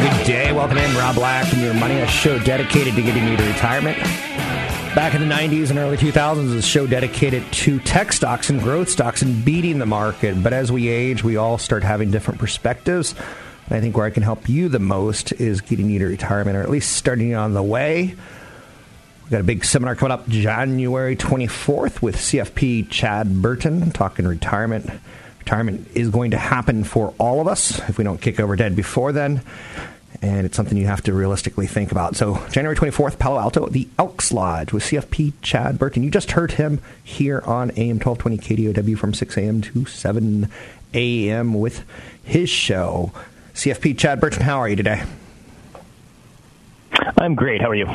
Good day. Welcome in, Rob Black and Your Money, a show dedicated to getting you to retirement. Back in the 90s and early 2000s, a show dedicated to tech stocks and growth stocks and beating the market. But as we age, we all start having different perspectives. And I think where I can help you the most is getting you to retirement, or at least starting you on the way. We've got a big seminar coming up January 24th with CFP Chad Burton, talking retirement. Retirement is going to happen for all of us if we don't kick over dead before then, and it's something you have to realistically think about. So January 24th, Palo Alto, the Elks Lodge with CFP Chad Burton. You just heard him here on AM 1220 KDOW from 6 a.m. to 7 a.m. with his show. CFP Chad Burton, how are you today? I'm great. How are you?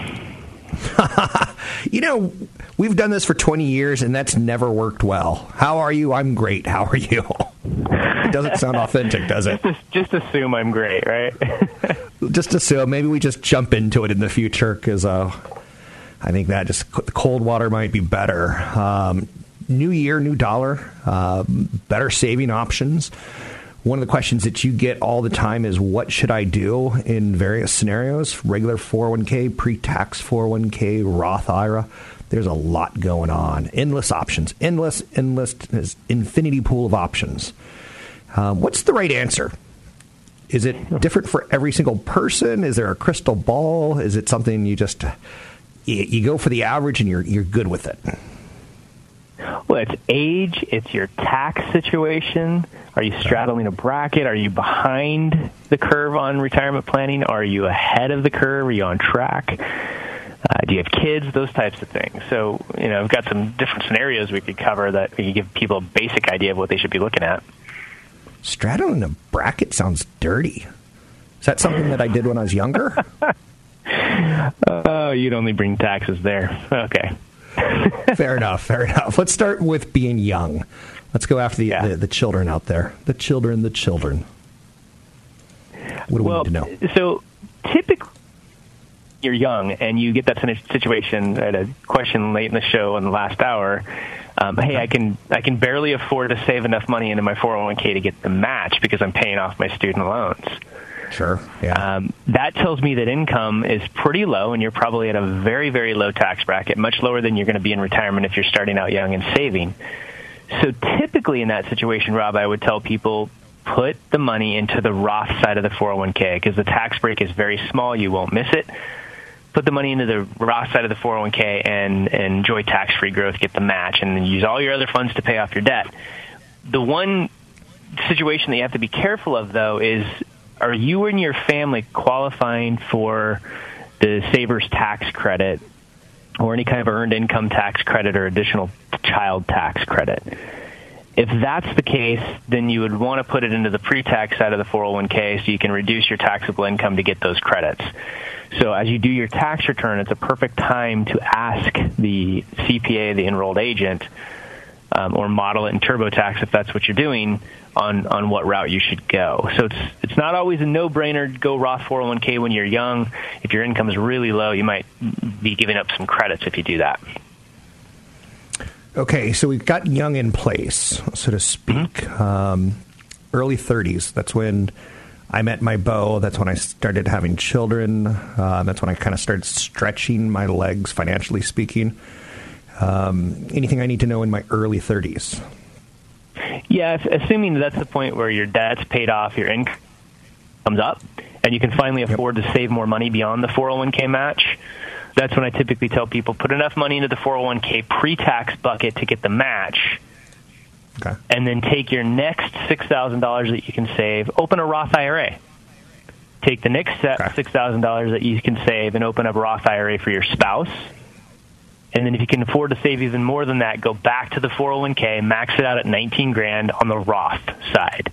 You know, we've done this for 20 years, and that's never worked well. How are you? I'm great. How are you? It doesn't sound authentic, does it? Just assume I'm great, right? Just assume. Maybe we just jump into it in the future, because I think that just cold water might be better. New year, new dollar, better saving options. One of the questions that you get all the time is, what should I do in various scenarios? Regular 401k, pre-tax 401k, Roth IRA. There's a lot going on. Endless options. Endless, infinity pool of options. What's the right answer? Is it different for every single person? Is there a crystal ball? Is it something you just, you go for the average and you're good with it? Well, it's age, it's your tax situation. Are you straddling a bracket? Are you behind the curve on retirement planning? Are you ahead of the curve? Are you on track? Do you have kids? Those types of things. So, you know, I've got some different scenarios we could cover that we could give people a basic idea of what they should be looking at. Straddling a bracket sounds dirty. Is that something that I did when I was younger? Oh, you'd only bring taxes there. Okay. Fair enough. Let's start with being young. Let's go after the children out there. The children. What do we need to know? So typically, you're young, and you get that situation at a question late in the show in the last hour. Hey, I can barely afford to save enough money into my 401k to get the match because I'm paying off my student loans. Sure. Yeah. That tells me that income is pretty low, and you're probably at a very, very low tax bracket, much lower than you're going to be in retirement if you're starting out young and saving. So typically in that situation, Rob, I would tell people, put the money into the Roth side of the 401k because the tax break is very small. You won't miss it. Put the money into the Roth side of the 401k and enjoy tax-free growth, get the match, and then use all your other funds to pay off your debt. The one situation that you have to be careful of, though, is are you and your family qualifying for the Savers Tax Credit or any kind of earned income tax credit or additional child tax credit? If that's the case, then you would want to put it into the pre-tax side of the 401k so you can reduce your taxable income to get those credits. So as you do your tax return, it's a perfect time to ask the CPA, the enrolled agent, or model it in TurboTax if that's what you're doing on what route you should go. So it's not always a no-brainer. Go Roth 401k when you're young. If your income is really low, you might be giving up some credits if you do that. Okay, so we've got young in place, so to speak. Mm-hmm. Early 30s, that's when I met my beau. That's when I started having children. That's when I kind of started stretching my legs, financially speaking. Anything I need to know in my early 30s? Yeah, assuming that's the point where your debt's paid off, your income comes up, and you can finally afford to save more money beyond the 401k match. That's when I typically tell people, put enough money into the 401k pre-tax bucket to get the match, okay, and then take your next $6,000 that you can save, open a Roth IRA. Take the next $6,000 that you can save and open up a Roth IRA for your spouse. And then if you can afford to save even more than that, go back to the 401k, max it out at $19,000 on the Roth side.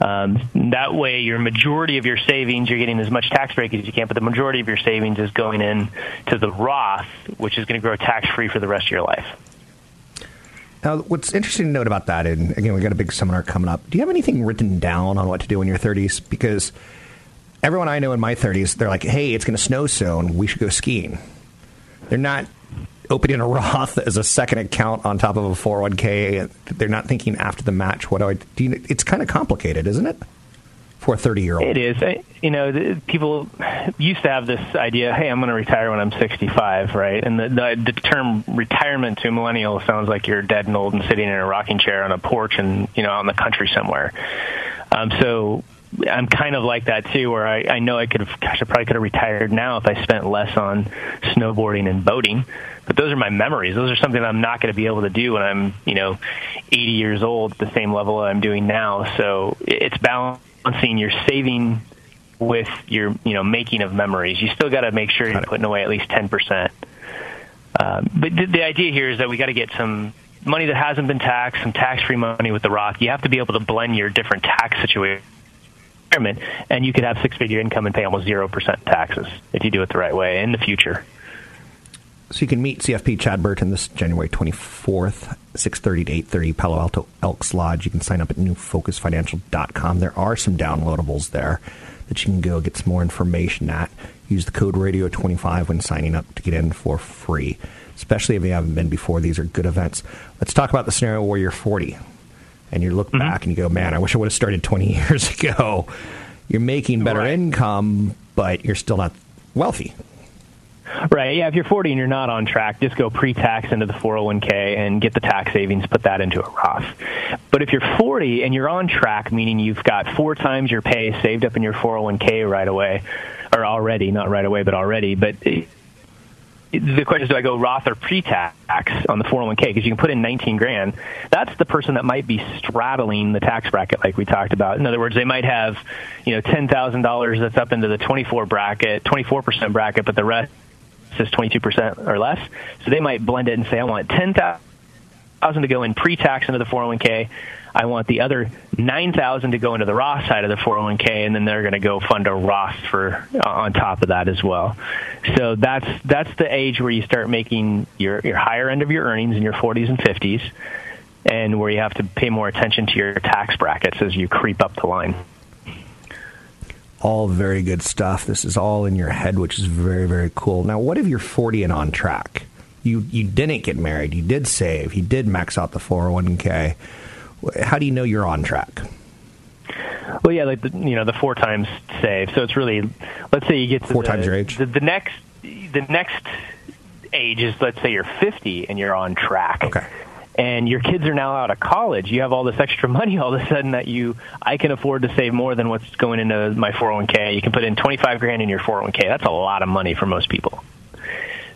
That way, your majority of your savings, you're getting as much tax break as you can, but the majority of your savings is going in to the Roth, which is going to grow tax-free for the rest of your life. Now, what's interesting to note about that, and again, we've got a big seminar coming up. Do you have anything written down on what to do in your 30s? Because everyone I know in my 30s, they're like, hey, it's going to snow soon. We should go skiing. They're not opening a Roth as a second account on top of a 401k. They're not thinking after the match, what do I do? It's kind of complicated, isn't it, for a 30-year-old? It is. You know, people used to have this idea, hey, I'm going to retire when I'm 65, right? And the term retirement to a millennial sounds like you're dead and old and sitting in a rocking chair on a porch and, you know, out in the country somewhere. So I'm kind of like that, too, where I know I could have, I probably could have retired now if I spent less on snowboarding and boating. But those are my memories. Those are something I'm not going to be able to do when I'm, you know, 80 years old at the same level I'm doing now. So it's balancing your saving with your, you know, making of memories. You still got to make sure you're putting away at least 10%. But the idea here is that we got to get some money that hasn't been taxed, some tax-free money with the Roth. You have to be able to blend your different tax situations. And you could have six-figure income and pay almost 0% taxes if you do it the right way in the future. So you can meet CFP Chad Burton this January 24th, 6:30 to 8:30, Palo Alto Elks Lodge. You can sign up at newfocusfinancial.com. There are some downloadables there that you can go get some more information at. Use the code RADIO25 when signing up to get in for free, especially if you haven't been before. These are good events. Let's talk about the scenario where you're 40. And you look back and you go, man, I wish I would have started 20 years ago. You're making better income, but you're still not wealthy. Right. Yeah. If you're 40 and you're not on track, just go pre-tax into the 401k and get the tax savings, put that into a Roth. But if you're 40 and you're on track, meaning you've got 4 times your pay saved up in your 401k right away, or already, not right away, but already, but the question is, do I go Roth or pre-tax on the 401k? Because you can put in $19,000. That's the person that might be straddling the tax bracket like we talked about. In other words, they might have, you know, $10,000 that's up into the 24% bracket, but the rest is 22% or less. So they might blend it and say, I want $10,000 to go in pre-tax into the 401k. I want the other $9,000 to go into the Roth side of the 401k, and then they're going to go fund a Roth for on top of that as well. So that's the age where you start making your higher end of your earnings in your 40s and 50s, and where you have to pay more attention to your tax brackets as you creep up the line. All very good stuff. This is all in your head, which is very, very cool. Now, what if you're 40 and on track? You didn't get married. You did save. You did max out the 401k. How do you know you're on track? Well, yeah, like the 4 times save. So it's really, let's say you get to 4 times your age. The next age is, let's say you're 50 and you're on track. Okay. And your kids are now out of college. You have all this extra money all of a sudden that I can afford to save more than what's going into my 401k. You can put in $25,000 in your 401k. That's a lot of money for most people.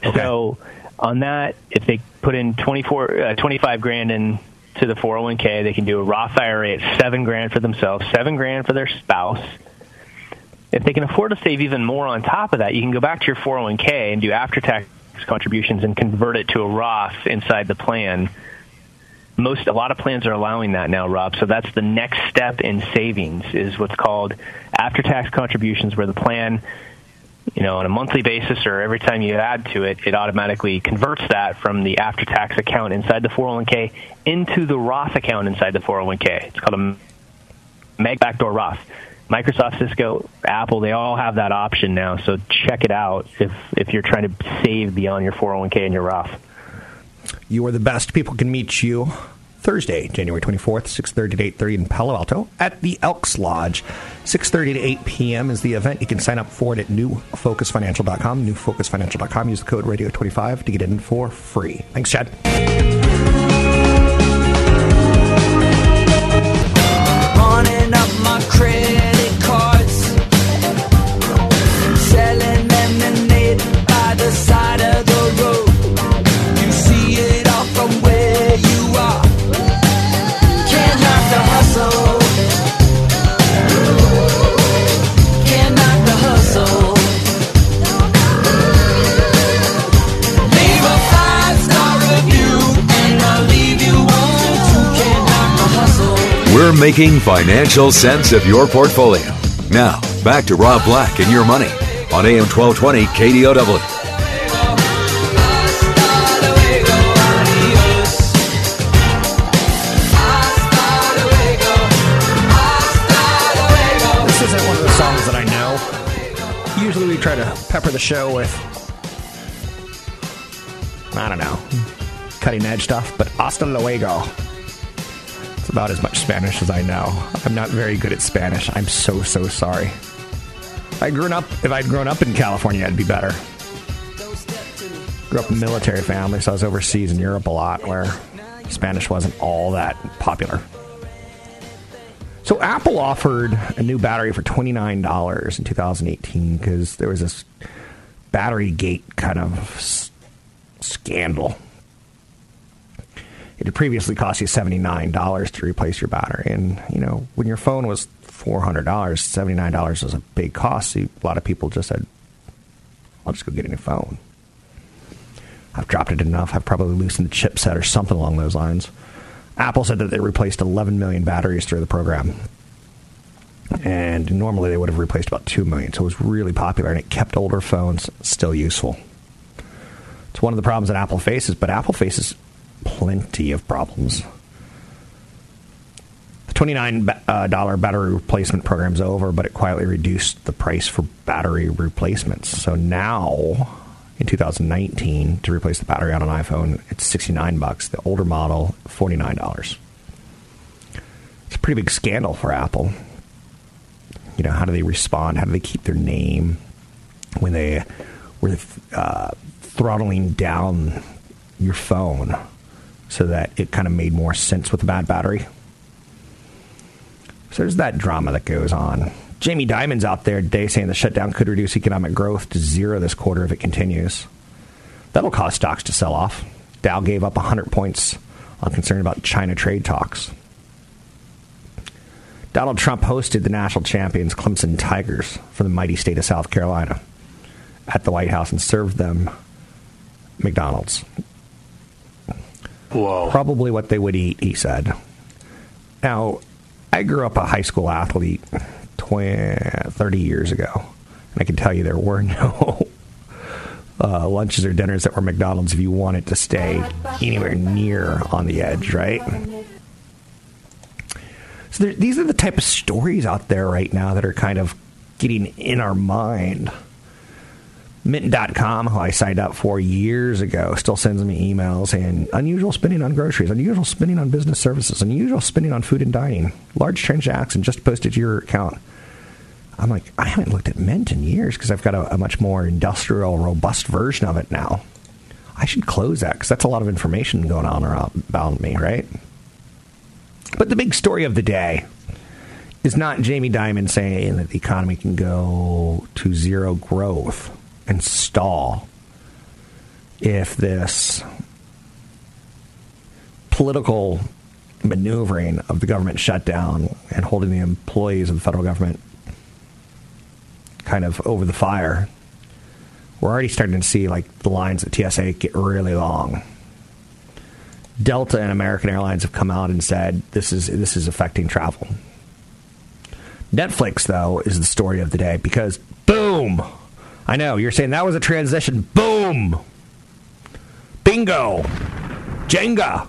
Okay. So on that, if they put in $25,000 in to the 401k, they can do a Roth IRA at $7,000 for themselves, $7,000 for their spouse. If they can afford to save even more on top of that, you can go back to your 401k and do after-tax contributions and convert it to a Roth inside the plan. A lot of plans are allowing that now, Rob. So that's the next step in savings, is what's called after-tax contributions, where the plan you know, on a monthly basis, or every time you add to it, it automatically converts that from the after-tax account inside the 401k into the Roth account inside the 401k. It's called a backdoor Roth. Microsoft, Cisco, Apple, they all have that option now. So check it out if you're trying to save beyond your 401k and your Roth. You are the best. People can meet you Thursday, January 24th, 6:30 to 8:30 in Palo Alto at the Elks Lodge. 6:30 to 8 p.m. is the event. You can sign up for it at newfocusfinancial.com, newfocusfinancial.com. Use the code radio25 to get in for free. Thanks, Chad. Running up my credit cards, selling lemonade by the side of the road. We're making financial sense of your portfolio. Now, back to Rob Black and Your Money on AM 1220 KDOW. This isn't one of the songs that I know. Usually we try to pepper the show with, I don't know, cutting edge stuff, but hasta luego. It's about as much Spanish as I know. I'm not very good at Spanish. I'm so sorry. If I'd grown up in California, I'd be better. Grew up in a military family, so I was overseas in Europe a lot, where Spanish wasn't all that popular. So Apple offered a new battery for $29 in 2018 because there was this battery gate kind of scandal. It previously cost you $79 to replace your battery. And, you know, when your phone was $400, $79 was a big cost. So a lot of people just said, I'll just go get a new phone. I've dropped it enough. I've probably loosened the chipset or something along those lines. Apple said that they replaced 11 million batteries through the program. And normally they would have replaced about 2 million. So it was really popular, and it kept older phones still useful. It's one of the problems that Apple faces, but Apple faces plenty of problems. The $29 battery replacement program's over, but it quietly reduced the price for battery replacements. So now, in 2019, to replace the battery on an iPhone, it's $69. The older model, $49. It's a pretty big scandal for Apple. You know, how do they respond? How do they keep their name when they were throttling down your phone so that it kind of made more sense with a bad battery? So there's that drama that goes on. Jamie Dimon's out there today saying the shutdown could reduce economic growth to zero this quarter if it continues. That'll cause stocks to sell off. Dow gave up 100 points on concern about China trade talks. Donald Trump hosted the national champions Clemson Tigers for the mighty state of South Carolina at the White House and served them McDonald's. Whoa. Probably what they would eat, he said. Now, I grew up a high school athlete 30 years ago, and I can tell you there were no lunches or dinners that were McDonald's if you wanted to stay anywhere near on the edge, right? So these are the type of stories out there right now that are kind of getting in our mind. Mint.com, who I signed up for years ago, still sends me emails and unusual spending on groceries, unusual spending on business services, unusual spending on food and dining, large transaction just posted to your account. I'm like, I haven't looked at Mint in years because I've got a much more industrial, robust version of it now. I should close that because that's a lot of information going on around me, right? But the big story of the day is not Jamie Dimon saying that the economy can go to zero growth and stall if this political maneuvering of the government shutdown and holding the employees of the federal government kind of over the fire. We're already starting to see like the lines at TSA get really long. Delta and American Airlines have come out and said this is affecting travel. Netflix, though, is the story of the day because boom! I know. You're saying that was a transition. Boom. Bingo. Jenga.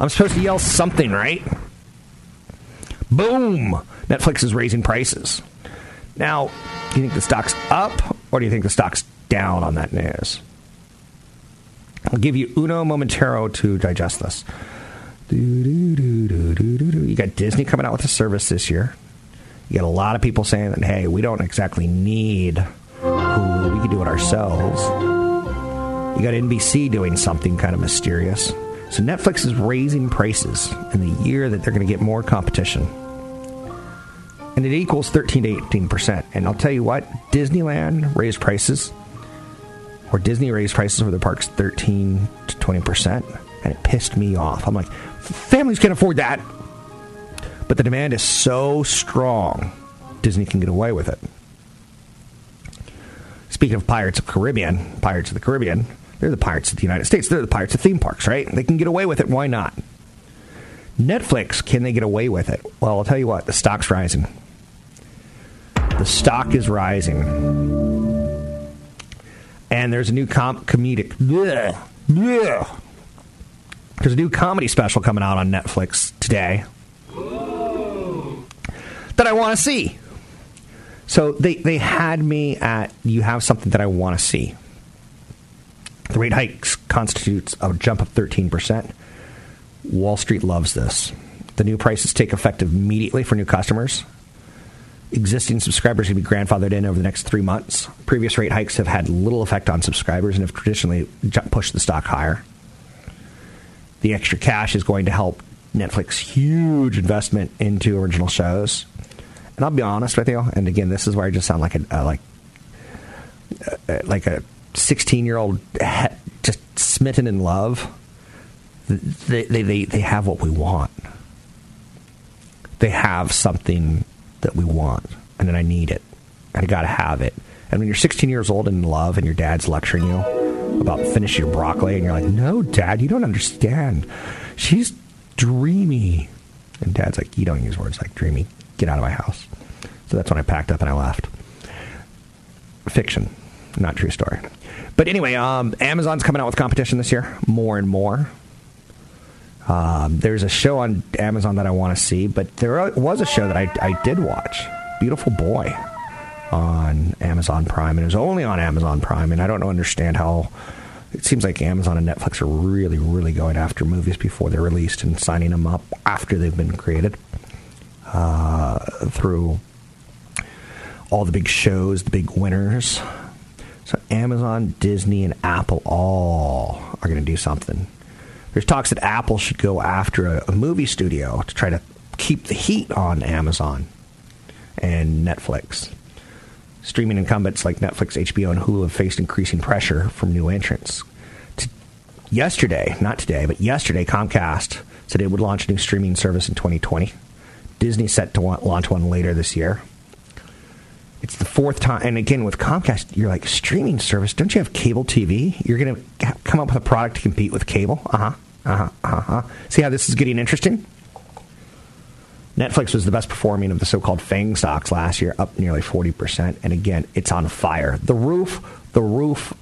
I'm supposed to yell something, right? Boom. Netflix is raising prices. Now, do you think the stock's up or do you think the stock's down on that news? I'll give you uno momentero to digest this. You got Disney coming out with a service this year. You got a lot of people saying that, hey, we don't exactly need Hulu. We can do it ourselves. You got NBC doing something kind of mysterious. So Netflix is raising prices in the year that they're going to get more competition. And it equals 13 to 18%. And I'll tell you what, Disneyland raised prices, or Disney raised prices for their parks 13 to 20%. And it pissed me off. I'm like, families can't afford that. But the demand is so strong, Disney can get away with it. Speaking of Pirates of the Caribbean, they're the pirates of the United States. They're the pirates of theme parks, right? They can get away with it. Why not? Netflix, can they get away with it? Well, I'll tell you what, the stock's rising. The stock is rising. And there's a new There's a new comedy special coming out on Netflix today that I want to see. So they had me at, you have something that I want to see. The rate hikes constitutes a jump of 13%. Wall Street loves this. The new prices take effect immediately for new customers. Existing subscribers can be grandfathered in over the next 3 months. Previous rate hikes have had little effect on subscribers and have traditionally pushed the stock higher. The extra cash is going to help Netflix's huge investment into original shows. And I'll be honest with you, and again, this is where I just sound like a 16-year-old just smitten in love. They have what we want. They have something that we want, and then I need it, and I got to have it. And when you're 16 years old and in love and your dad's lecturing you about finish your broccoli, and you're like, no, Dad, you don't understand. She's dreamy. And Dad's like, you don't use words like dreamy. Get out of my house. So that's when I packed up and I left. Fiction, not true story. But anyway, Amazon's coming out with competition this year, more and more. There's a show on Amazon that I want to see, but there was a show that I did watch, Beautiful Boy, on Amazon Prime, and it was only on Amazon Prime, and I don't understand how it seems like Amazon and Netflix are really, really going after movies before they're released and signing them up after they've been created through all the big shows, the big winners. So Amazon, Disney, and Apple all are going to do something. There's talks that Apple should go after a movie studio to try to keep the heat on Amazon and Netflix. Streaming incumbents like Netflix, HBO, and Hulu have faced increasing pressure from new entrants. Yesterday, Comcast said it would launch a new streaming service in 2020. Disney set to launch one later this year. It's the fourth time. And again, with Comcast, you're like, streaming service? Don't you have cable TV? You're going to come up with a product to compete with cable? See how this is getting interesting? Netflix was the best performing of the so-called FANG stocks last year, up nearly 40%. And again, it's on fire. The roof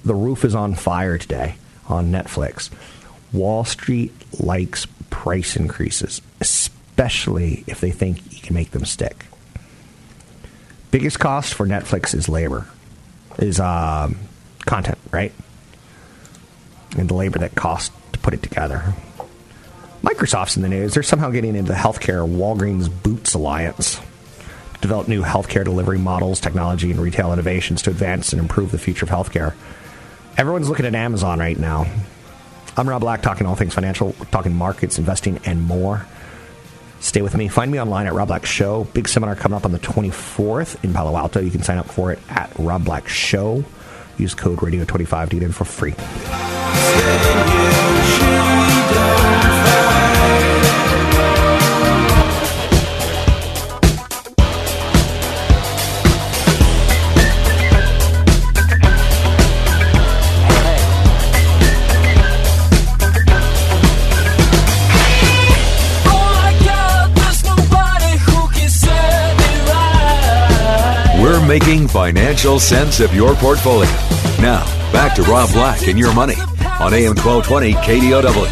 is on fire today on Netflix. Wall Street likes price increases, especially if they think you can make them stick. Biggest cost for Netflix is content, right? And the labor that costs to put it together. Microsoft's in the news. They're somehow getting into healthcare. Walgreens Boots Alliance develop new healthcare delivery models, technology, and retail innovations to advance and improve the future of healthcare. Everyone's looking at Amazon right now. I'm Rob Black, talking all things financial, talking markets, investing, and more. Stay with me. Find me online at Rob Black Show. Big seminar coming up on the 24th in Palo Alto. You can sign up for it at Rob Black Show. Use code radio25 to get in for free. We're making financial sense of your portfolio. Now, back to Rob Black and Your Money on AM 1220 KDOW.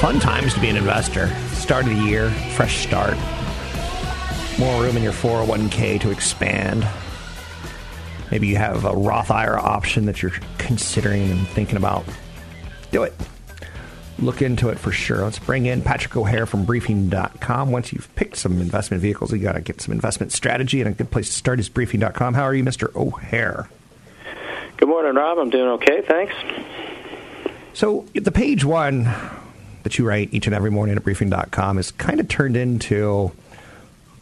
Fun times to be an investor. Start of the year, fresh start. More room in your 401k to expand. Maybe you have a Roth IRA option that you're considering and thinking about. Do it. Look into it for sure. Let's bring in Patrick O'Hare from briefing.com. Once you've picked some investment vehicles, you got to get some investment strategy, and a good place to start is briefing.com. How are you, Mr. O'Hare? Good morning, Rob. I'm doing okay, thanks. So the page one that you write each and every morning at briefing.com is kind of turned into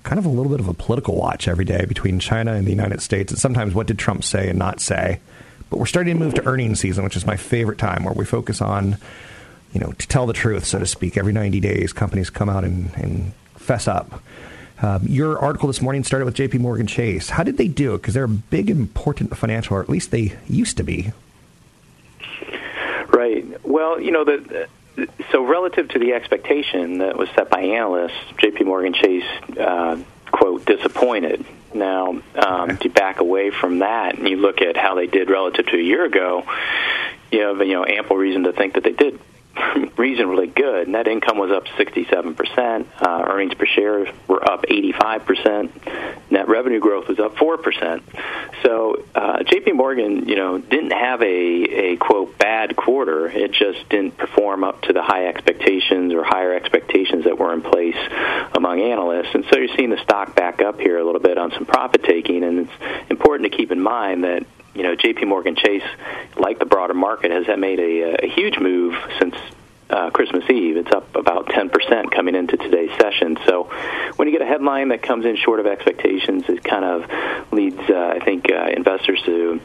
kind of a little bit of a political watch every day between China and the United States. And sometimes what did Trump say and not say? But we're starting to move to earnings season, which is my favorite time, where we focus on, you know, to tell the truth, so to speak. Every 90 days, companies come out and fess up. Your article this morning started with JPMorgan Chase. How did they do it? Because they're a big, important financial, or at least they used to be. Right. Well, you know, So relative to the expectation that was set by analysts, JPMorgan Chase, quote, disappointed. Now, if you back away from that and you look at how they did relative to a year ago, you have ample reason to think that they did reasonably good. Net income was up 67%. Earnings per share were up 85%. Net revenue growth was up 4%. So J.P. Morgan, didn't have a quote bad quarter. It just didn't perform up to the high expectations or higher expectations that were in place among analysts. And so you're seeing the stock back up here a little bit on some profit taking. And it's important to keep in mind that, you know, JPMorgan Chase, like the broader market, has made a huge move since Christmas Eve. It's up about 10% coming into today's session. So when you get a headline that comes in short of expectations, it kind of leads, investors to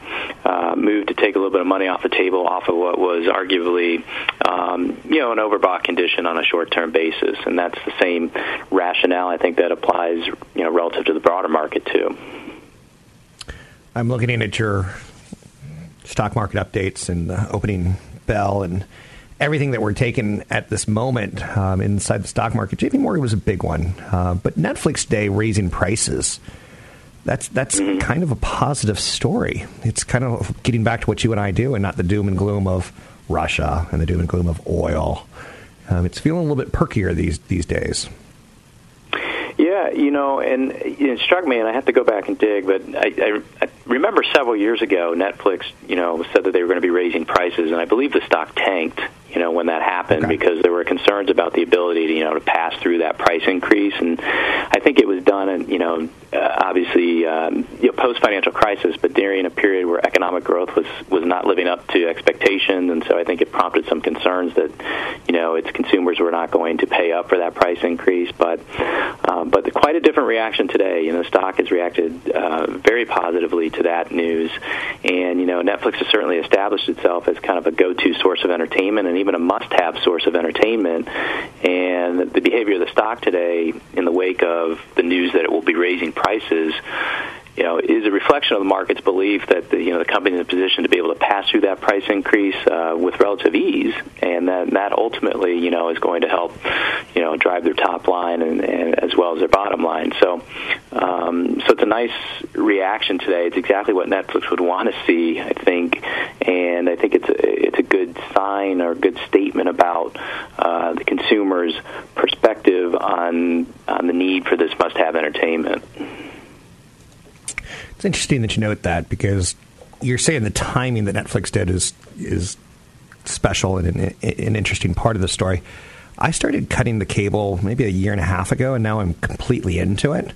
move to take a little bit of money off the table, off of what was arguably, an overbought condition on a short-term basis. And that's the same rationale, I think, that applies, relative to the broader market, too. I'm looking in at your stock market updates and the opening bell and everything that we're taking at this moment inside the stock market. JP Morgan was a big one, but Netflix today raising prices. That's kind of a positive story. It's kind of getting back to what you and I do, and not the doom and gloom of Russia and the doom and gloom of oil. It's feeling a little bit perkier these days. Yeah, and it struck me, and I have to go back and dig, but I remember several years ago, Netflix, said that they were going to be raising prices, and I believe the stock tanked, when that happened, because there were concerns about the ability to, to pass through that price increase. And I think it was done, post-financial crisis, but during a period where economic growth was not living up to expectations. And so I think it prompted some concerns that, its consumers were not going to pay up for that price increase. But quite a different reaction today. The stock has reacted very positively to that news. And, Netflix has certainly established itself as kind of a go-to source of entertainment and even a must-have source of entertainment. And the behavior of the stock today in the wake of the news that it will be raising prices, is a reflection of the market's belief that the company is in a position to be able to pass through that price increase with relative ease, and that ultimately, is going to help, drive their top line and as well as their bottom line. So, so it's a nice reaction today. It's exactly what Netflix would want to see, I think, and I think it's a good sign or good statement about the consumer's perspective on the need for this must-have entertainment. It's interesting that you note that, because you're saying the timing that Netflix did is special and an interesting part of the story. I started cutting the cable maybe a year and a half ago, and now I'm completely into it.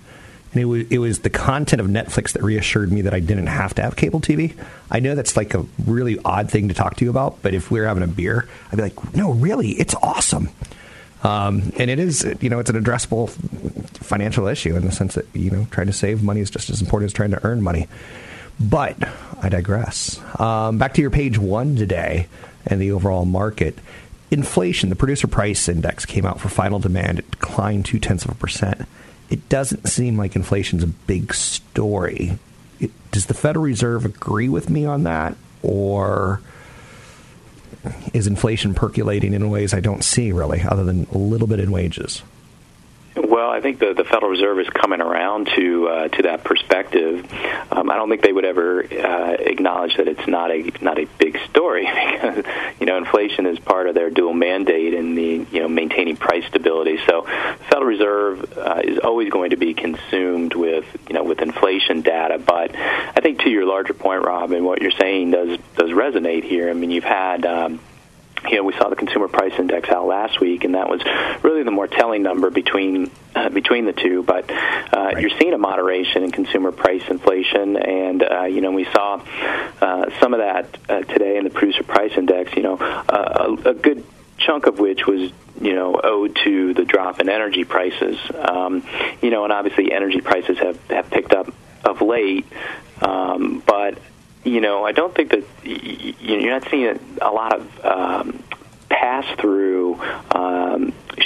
And it was the content of Netflix that reassured me that I didn't have to have cable TV. I know that's like a really odd thing to talk to you about, but if we were having a beer, I'd be like, no, really, it's awesome. And it is, it's an addressable financial issue in the sense that, trying to save money is just as important as trying to earn money. But I digress. Back to your page one today and the overall market. Inflation, the producer price index came out for final demand. It declined 0.2%. It doesn't seem like inflation's a big story. Does the Federal Reserve agree with me on that, or is inflation percolating in ways I don't see really, other than a little bit in wages? Well, I think the Federal Reserve is coming around to that perspective. I don't think they would ever acknowledge that it's not a big story, because inflation is part of their dual mandate in the maintaining price stability. So the Federal Reserve is always going to be consumed with inflation data. But I think to your larger point, Rob, and what you're saying does resonate here. I mean, you've had. We saw the Consumer Price Index out last week, and that was really the more telling number between the two. But You're seeing a moderation in consumer price inflation, and we saw some of that today in the Producer Price Index. A good chunk of which was owed to the drop in energy prices. And obviously energy prices have picked up of late, but. I don't think that you're not seeing a lot of pass-through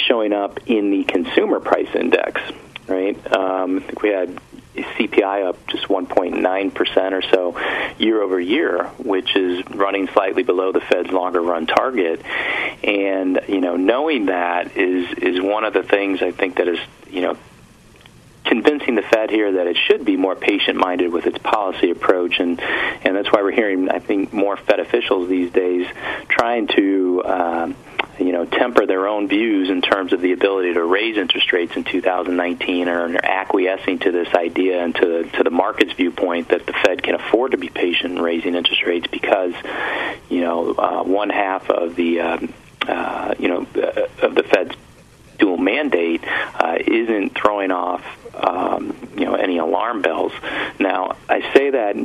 showing up in the Consumer Price Index, right? I think we had CPI up just 1.9% or so year over year, which is running slightly below the Fed's longer-run target. And, knowing that is one of the things I think that is, convincing the Fed here that it should be more patient-minded with its policy approach, and that's why we're hearing, I think, more Fed officials these days trying to, temper their own views in terms of the ability to raise interest rates in 2019, or acquiescing to this idea and to the market's viewpoint that the Fed can afford to be patient in raising interest rates because, one half of the, of the Fed's dual mandate isn't throwing off, any alarm bells. Now, I say that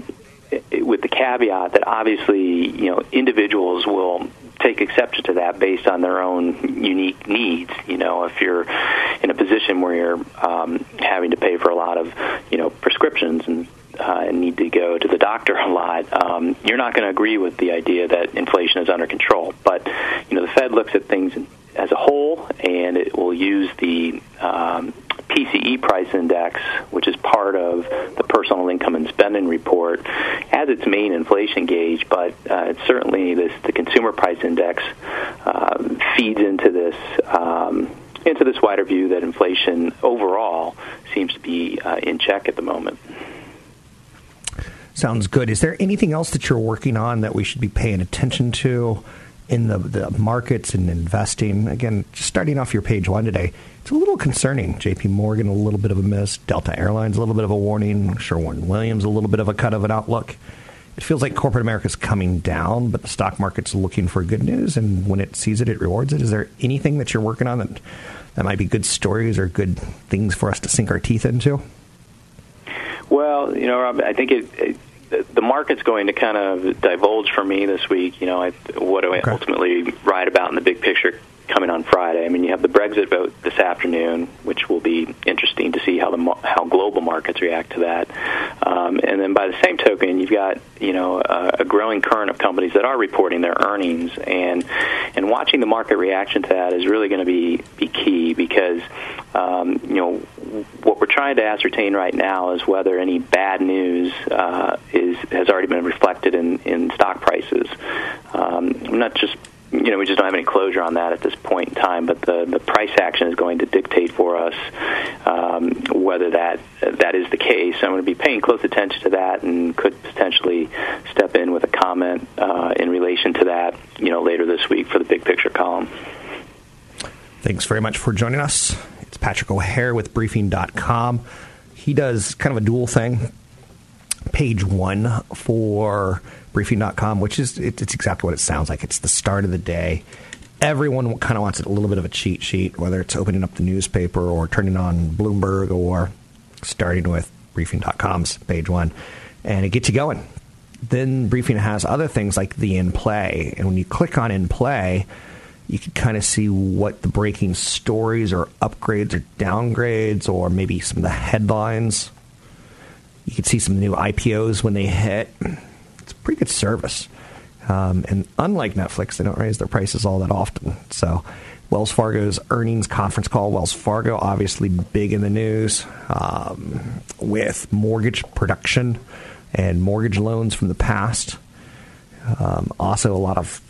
with the caveat that obviously, individuals will take exception to that based on their own unique needs. If you're in a position where you're having to pay for a lot of, prescriptions and need to go to the doctor a lot, you're not going to agree with the idea that inflation is under control. But, the Fed looks at things as a whole, and it will use the PCE price index, which is part of the personal income and spending report, as its main inflation gauge. But it's certainly the consumer price index feeds into this wider view that inflation overall seems to be in check at the moment. Sounds good. Is there anything else that you're working on that we should be paying attention to in the markets and investing? Again, just starting off your page one today, it's a little concerning. JPMorgan, a little bit of a miss. Delta Airlines, a little bit of a warning. Sherwin-Williams, a little bit of a cut of an outlook. It feels like corporate America's coming down, but the stock market's looking for good news, and when it sees it, it rewards it. Is there anything that you're working on that might be good stories or good things for us to sink our teeth into? Well, Rob, I think the market's going to kind of divulge for me this week. What do I ultimately write about in the big picture coming on Friday? I mean, you have the Brexit vote this afternoon, which will be interesting to see how global markets react to that. And then by the same token, you've got a growing current of companies that are reporting their earnings, and watching the market reaction to that is really going to be key, because what we're trying to ascertain right now is whether any bad news has already been reflected in stock prices. Not just we just don't have any closure on that at this point in time, but the price action is going to dictate for us whether that is the case. So I'm going to be paying close attention to that, and could potentially step in with a comment in relation to that, later this week for the big picture column. Thanks very much for joining us. It's Patrick O'Hare with briefing.com. He does kind of a dual thing. Page one for briefing.com, which is it's exactly what it sounds like. It's the start of the day. Everyone kind of wants a little bit of a cheat sheet, whether it's opening up the newspaper or turning on Bloomberg or starting with briefing.com's page one, and it gets you going. Then Briefing has other things like the in play, and when you click on in play, you can kind of see what the breaking stories or upgrades or downgrades or maybe some of the headlines. You can see some new IPOs when they hit. It's a pretty good service. And unlike Netflix, they don't raise their prices all that often. So Wells Fargo's earnings conference call. Wells Fargo, obviously big in the news with mortgage production and mortgage loans from the past. Also a lot of,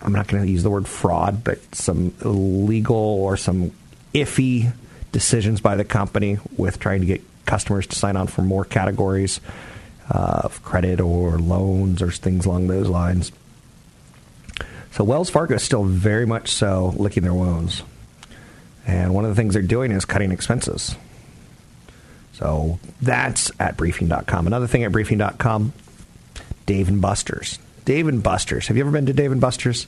I'm not going to use the word fraud, but some illegal or some iffy decisions by the company with trying to get customers to sign on for more categories of credit or loans or things along those lines. So Wells Fargo is still very much so licking their wounds. And one of the things they're doing is cutting expenses. So that's at briefing.com. Another thing at briefing.com, Dave and Busters. Dave and Busters. Have you ever been to Dave and Busters?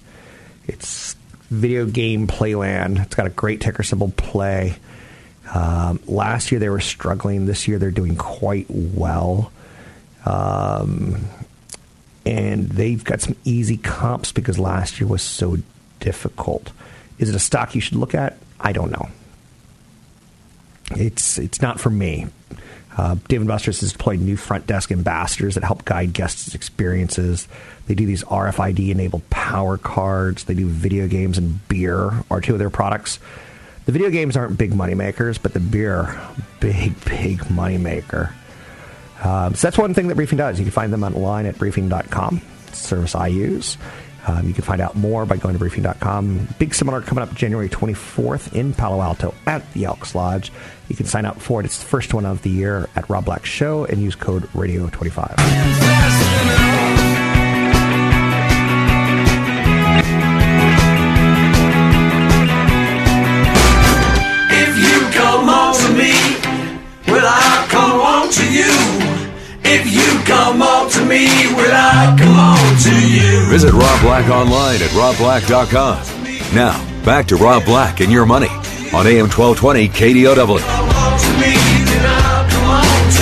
It's video game playland. It's got a great ticker symbol, play. Last year they were struggling. This year they're doing quite well. And they've got some easy comps because last year was so difficult. Is it a stock you should look at? I don't know. It's not for me. Dave & Buster's has deployed new front desk ambassadors that help guide guests' experiences. They do these RFID-enabled power cards. They do video games, and beer are two of their products. The video games aren't big money makers, but the beer, big money maker. So that's one thing that Briefing does. You can find them online at briefing.com. It's the service I use. You can find out more by going to briefing.com. Big seminar coming up January 24th in Palo Alto at the Elks Lodge. You can sign up for it. It's the first one of the year at Rob Black Show and use code RADIO25. If you come on to me, will I come on to you? If you come on to me, will I come on to you? Visit Rob Black online at robblack.com. Now, back to Rob Black and Your Money on AM 1220 KDOW. Come on to me, then I'll come on to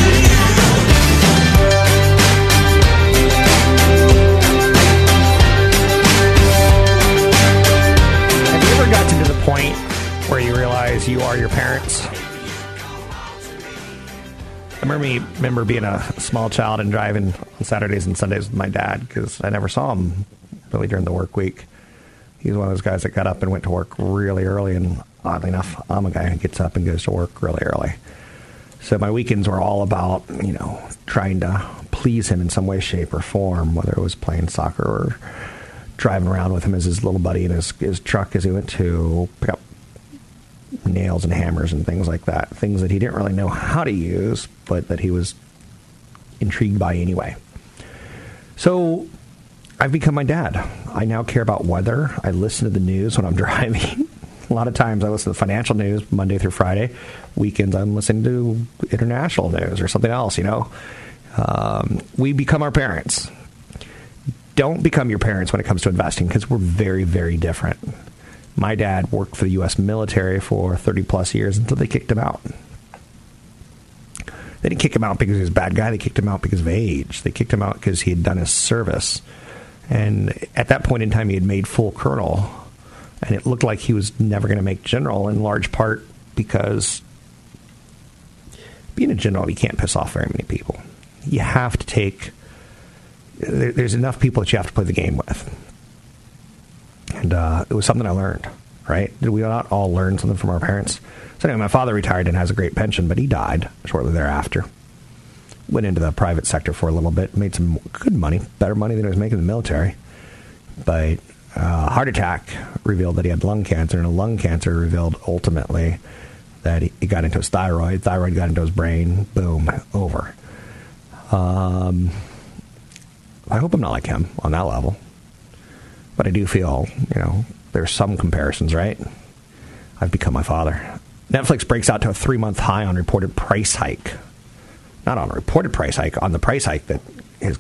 you. Have you ever gotten to the point where you realize you are your parents? I remember being a small child and driving on Saturdays and Sundays with my dad because I never saw him really during the work week. He was one of those guys that got up and went to work really early, and oddly enough, I'm a guy who gets up and goes to work really early. So my weekends were all about, you know, trying to please him in some way, shape, or form, whether it was playing soccer or driving around with him as his little buddy in his truck as he went to pick up nails and hammers and things like that. Things that he didn't really know how to use, but that he was intrigued by anyway. So I've become my dad. I now care about weather. I listen to the news when I'm driving. A lot of times I listen to financial news Monday through Friday. Weekends I'm listening to international news or something else, you know. We become our parents. Don't become your parents when it comes to investing because we're very, very different. My dad worked for the U.S. military for 30-plus years until they kicked him out. They didn't kick him out because he was a bad guy. They kicked him out because of age. They kicked him out because he had done his service. And at that point in time, he had made full colonel. And it looked like he was never going to make general, in large part because being a general, you can't piss off very many people. You have to take... There's enough people that you have to play the game with. And it was something I learned, right? Did we not all learn something from our parents? So anyway, my father retired and has a great pension, but he died shortly thereafter. Went into the private sector for a little bit, made some good money, better money than he was making in the military. But a heart attack revealed that he had lung cancer, and lung cancer revealed ultimately that he got into his thyroid. Thyroid got into his brain. Boom, over. I hope I'm not like him on that level. But I do feel, you know, there's some comparisons, right? I've become my father. Netflix breaks out to a 3-month high on reported price hike. Not on a reported price hike, on the price hike that has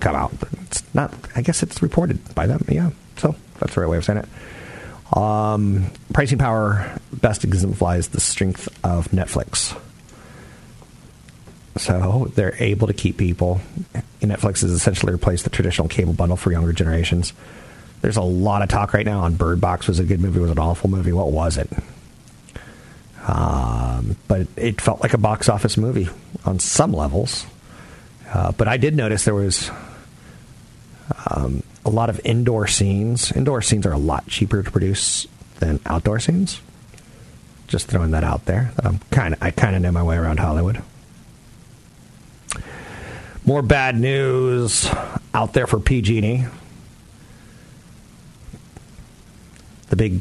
come out. It's not, I guess it's reported by them, yeah. So that's the right way of saying it. Pricing power best exemplifies the strength of Netflix. So they're able to keep people. Netflix has essentially replaced the traditional cable bundle for younger generations. There's a lot of talk right now on Bird Box. Was it a good movie? Was it an awful movie? What was it? But it felt like a box office movie on some levels. But I did notice there was a lot of indoor scenes. Indoor scenes are a lot cheaper to produce than outdoor scenes. Just throwing that out there. I kind of know my way around Hollywood. More bad news out there for PG&E. The big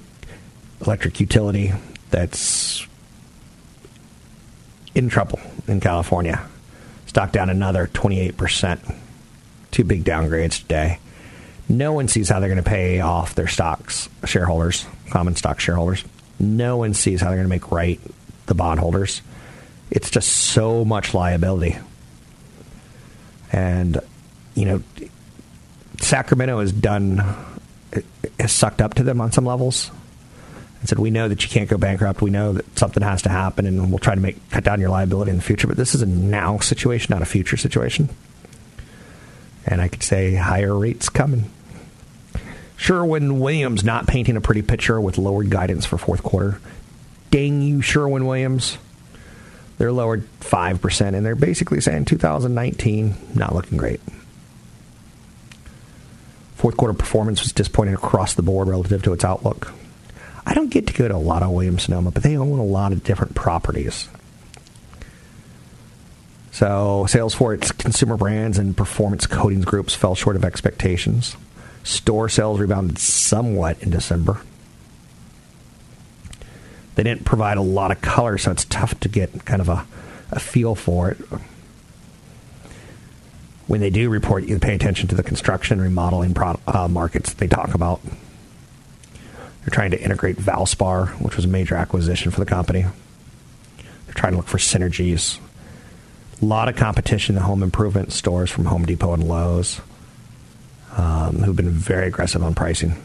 electric utility that's in trouble in California. Stock down another 28%. Two big downgrades today. No one sees how they're going to pay off their stocks, shareholders, common stock shareholders. No one sees how they're going to make right the bondholders. It's just so much liability. And, you know, Sacramento has done, has sucked up to them on some levels and said, we know that you can't go bankrupt. We know that something has to happen, and we'll try to make cut down your liability in the future. But this is a now situation, not a future situation. And I could say higher rates coming. Sherwin-Williams not painting a pretty picture with lowered guidance for fourth quarter. Dang you, Sherwin-Williams. They're lowered 5%, and they're basically saying 2019, not looking great. Fourth quarter performance was disappointing across the board relative to its outlook. I don't get to go to a lot of Williams-Sonoma, but they own a lot of different properties. So sales for its consumer brands and performance coatings groups fell short of expectations. Store sales rebounded somewhat in December. They didn't provide a lot of color, so it's tough to get kind of a feel for it. When they do report, you pay attention to the construction and remodeling markets that they talk about. They're trying to integrate Valspar, which was a major acquisition for the company. They're trying to look for synergies. A lot of competition in the home improvement stores from Home Depot and Lowe's. Who've been very aggressive on pricing.